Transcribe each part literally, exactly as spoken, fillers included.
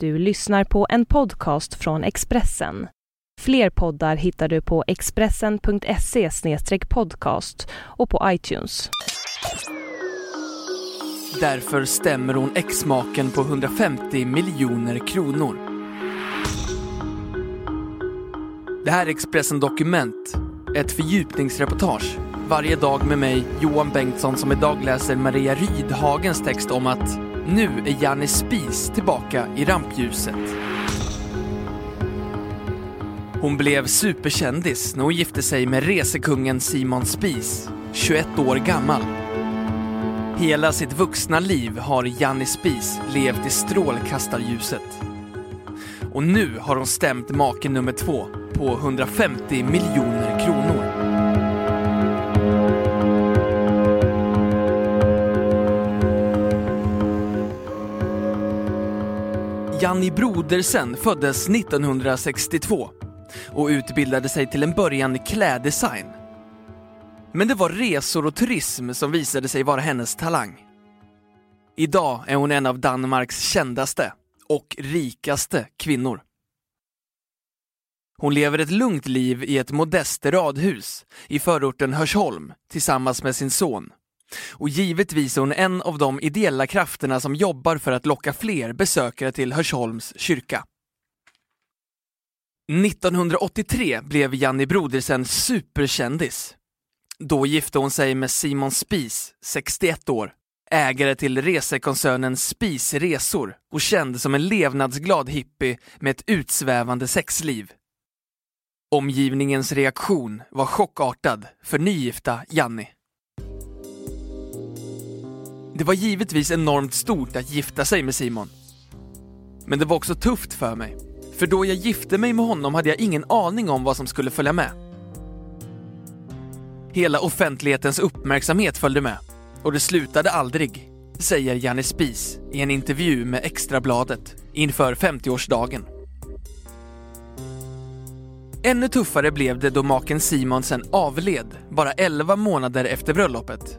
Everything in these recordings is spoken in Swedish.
Du lyssnar på en podcast från Expressen. Fler poddar hittar du på expressen punkt se slash podcast och på iTunes. Därför stämmer hon exmaken på hundrafemtio miljoner kronor. Det här är Expressen Dokument, ett fördjupningsreportage. Varje dag med mig, Johan Bengtsson, som idag läser Maria Rydhagens text om att nu är Janni Spies tillbaka i rampljuset. Hon blev superkändis när hon gifte sig med resekungen Simon Spies, tjugoett år gammal. Hela sitt vuxna liv har Janni Spies levt i strålkastarljuset. Och nu har hon stämt maken nummer två på hundrafemtio miljoner kronor. Janni Brodersen föddes nittonhundrasextiotvå och utbildade sig till en början i kläddesign. Men det var resor och turism som visade sig vara hennes talang. Idag är hon en av Danmarks kändaste och rikaste kvinnor. Hon lever ett lugnt liv i ett modest radhus i förorten Hörsholm tillsammans med sin son. Och givetvis är hon en av de ideella krafterna som jobbar för att locka fler besökare till Hörsholms kyrka. nittonhundraåttiotre blev Janni Brodersen superkändis. Då gifte hon sig med Simon Spies, sextioett år, ägare till resekoncernen Spies Resor och känd som en levnadsglad hippie med ett utsvävande sexliv. Omgivningens reaktion var chockartad för nygifta Janni. Det var givetvis enormt stort att gifta sig med Simon. Men det var också tufft för mig. För då jag gifte mig med honom hade jag ingen aning om vad som skulle följa med. Hela offentlighetens uppmärksamhet följde med. Och det slutade aldrig, säger Janni Spies i en intervju med Extrabladet inför femtioårsdagen. Ännu tuffare blev det då maken Simonsen avled bara elva månader efter bröllopet.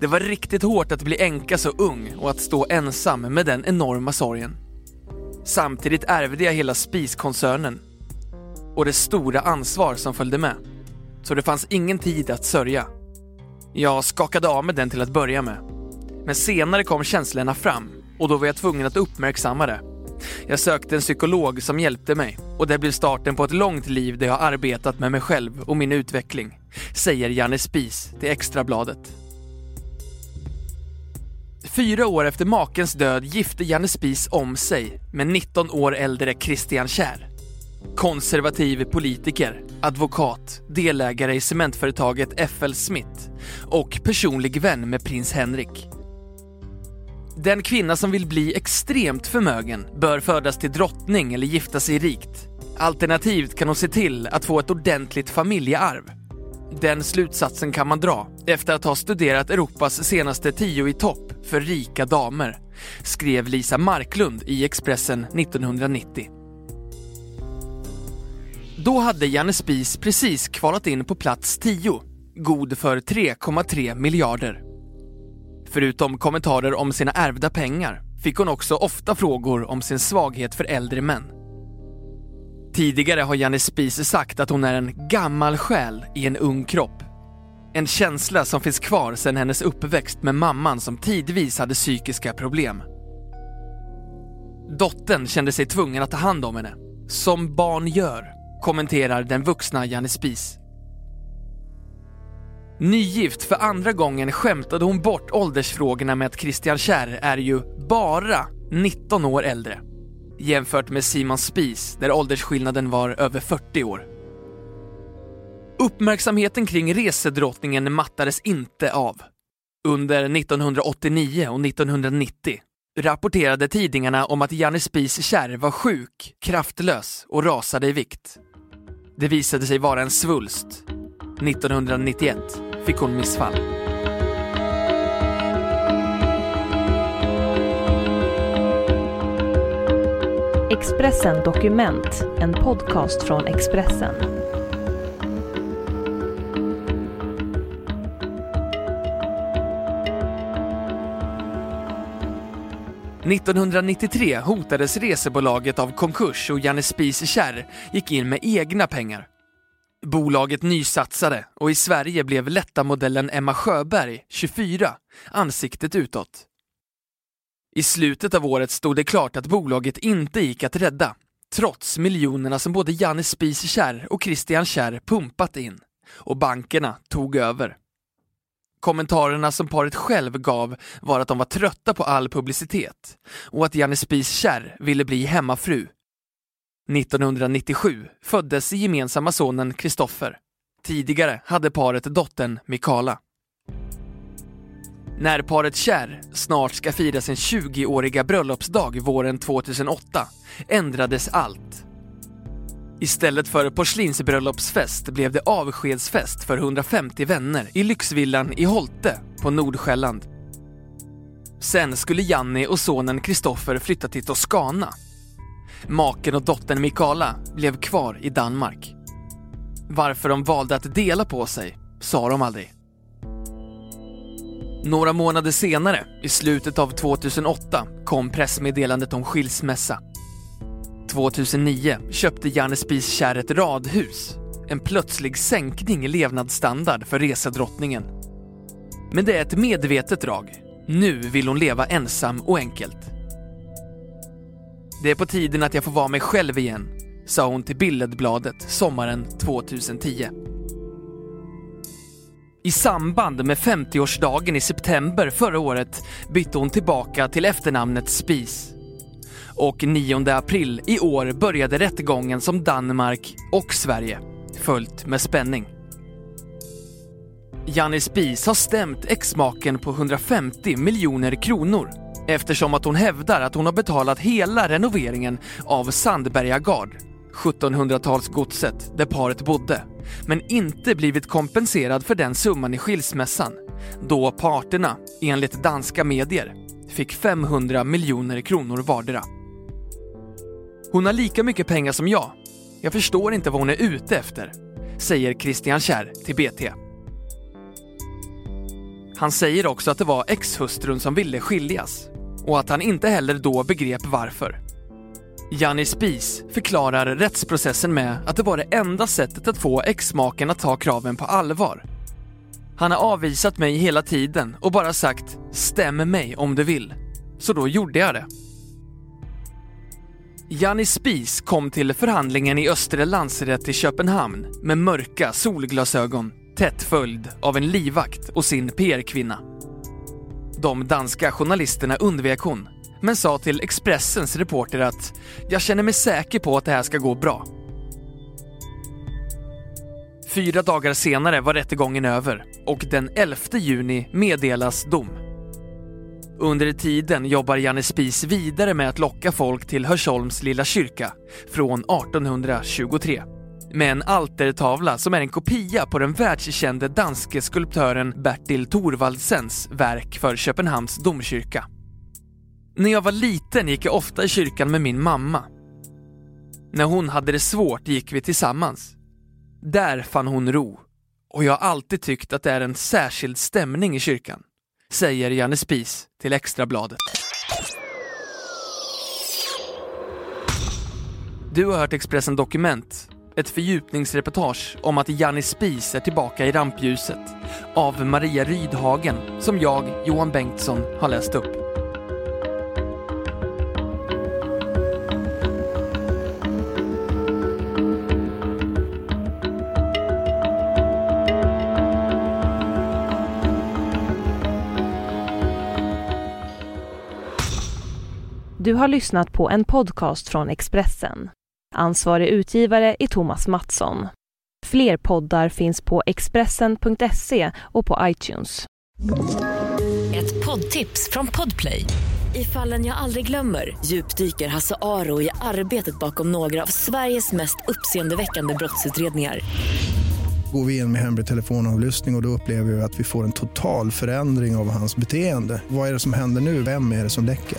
Det var riktigt hårt att bli änka så ung och att stå ensam med den enorma sorgen. Samtidigt ärvde jag hela Spies-koncernen och det stora ansvar som följde med. Så det fanns ingen tid att sörja. Jag skakade av med den till att börja med. Men senare kom känslorna fram och då var jag tvungen att uppmärksamma det. Jag sökte en psykolog som hjälpte mig och det blev starten på ett långt liv där jag arbetat med mig själv och min utveckling, säger Janni Spies till Extrabladet. Fyra år efter makens död gifte Janni Spies om sig med nitton år äldre Christian Kjær. Konservativ politiker, advokat, delägare i cementföretaget F L Smith och personlig vän med prins Henrik. Den kvinna som vill bli extremt förmögen bör födas till drottning eller gifta sig rikt. Alternativt kan hon se till att få ett ordentligt familjearv. Den slutsatsen kan man dra efter att ha studerat Europas senaste tio i topp för rika damer, skrev Lisa Marklund i Expressen nittonhundranittio. Då hade Janni Spies precis kvalat in på plats tio, god för tre komma tre miljarder. Förutom kommentarer om sina ärvda pengar fick hon också ofta frågor om sin svaghet för äldre män. Tidigare har Janni Spies sagt att hon är en gammal själ i en ung kropp. En känsla som finns kvar sedan hennes uppväxt med mamman som tidvis hade psykiska problem. Dottern kände sig tvungen att ta hand om henne. Som barn gör, kommenterar den vuxna Janni Spies. Nygift för andra gången skämtade hon bort åldersfrågorna med att Christian Kjær är ju bara nitton år äldre. Jämfört med Simon Spies där åldersskillnaden var över fyrtio år. Uppmärksamheten kring resedrottningen mattades inte av. Under nittonhundraåttionio och nittonhundranittio rapporterade tidningarna om att Janni Spies Kjær var sjuk, kraftlös och rasade i vikt. Det visade sig vara en svulst. nittonhundranittioett fick hon missfall. Expressen Dokument, en podcast från Expressen. nittonhundranittiotre hotades resebolaget av konkurs och Janni Spies Kjær gick in med egna pengar. Bolaget nysatsade och i Sverige blev lätta modellen Emma Sjöberg, tjugofyra, ansiktet utåt. I slutet av året stod det klart att bolaget inte gick att rädda, trots miljonerna som både Janni Spies Kjær och Christian Kjær pumpat in, och bankerna tog över. Kommentarerna som paret själv gav var att de var trötta på all publicitet och att Janni Spies Kjær ville bli hemmafru. nittonhundranittiosju föddes gemensamma sonen Kristoffer. Tidigare hade paret dottern Mikala. När paret Kjær snart ska fira sin tjugoåriga bröllopsdag våren tvåtusenåtta ändrades allt. Istället för porslinsbröllopsfest blev det avskedsfest för hundrafemtio vänner i lyxvillan i Holte på Nordsjälland. Sen skulle Janni och sonen Kristoffer flytta till Toskana. Maken och dottern Mikala blev kvar i Danmark. Varför de valde att dela på sig sa de aldrig. Några månader senare, i slutet av tvåtusenåtta, kom pressmeddelandet om skilsmässa. tvåtusennio köpte Janni Spies Kjær ett radhus. En plötslig sänkning i levnadsstandard för resedrottningen. Men det är ett medvetet drag. Nu vill hon leva ensam och enkelt. Det är på tiden att jag får vara mig själv igen, sa hon till Billedbladet sommaren tvåtusentio. I samband med femtioårsdagen i september förra året bytte hon tillbaka till efternamnet Spies. Och nionde april i år började rättegången som Danmark och Sverige följt med spänning. Janni Spies har stämt exmaken på hundrafemtio miljoner kronor eftersom att hon hävdar att hon har betalat hela renoveringen av Sandbergagård, sjuttonhundratalsgodset där paret bodde, men inte blivit kompenserad för den summan i skilsmässan, då parterna, enligt danska medier, fick femhundra miljoner kronor vardera. Hon har lika mycket pengar som jag. Jag förstår inte vad hon är ute efter, säger Christian Kjær till B T. Han säger också att det var ex-hustrun som ville skiljas och att han inte heller då begrep varför. Janni Spies förklarar rättsprocessen med att det var det enda sättet att få ex-maken att ta kraven på allvar. Han har avvisat mig hela tiden och bara sagt stäm mig om du vill. Så då gjorde jag det. Janni Spies kom till förhandlingen i Østerlandsret i Köpenhamn med mörka solglasögon, tätt följd av en livvakt och sin P R-kvinna. De danska journalisterna undvek hon, men sa till Expressens reporter att jag känner mig säker på att det här ska gå bra. Fyra dagar senare var rättegången över och den elfte juni meddelas dom. Under tiden jobbar Janni Spies vidare med att locka folk till Hörsholms lilla kyrka från artonhundratjugotre. Med en altertavla som är en kopia på den världskände danske skulptören Bertel Thorvaldsens verk för Köpenhamns domkyrka. När jag var liten gick jag ofta i kyrkan med min mamma. När hon hade det svårt gick vi tillsammans. Där fann hon ro, och jag har alltid tyckt att det är en särskild stämning i kyrkan, säger Janni Spies till Extrabladet. Du har hört Expressen Dokument, ett fördjupningsreportage om att Janni Spies är tillbaka i rampljuset av Maria Rydhagen, som jag, Johan Bengtsson, har läst upp. Du har lyssnat på en podcast från Expressen. Ansvarig utgivare är Thomas Mattsson. Fler poddar finns på expressen punkt se och på iTunes. Ett poddtips från Podplay. I Fallen jag aldrig glömmer djupdyker Hasse Aro i arbetet bakom några av Sveriges mest uppseendeväckande brottsutredningar. Går vi in med hemlig telefonavlyssning och, och då upplever vi att vi får en total förändring av hans beteende. Vad är det som händer nu? Vem är det som läcker?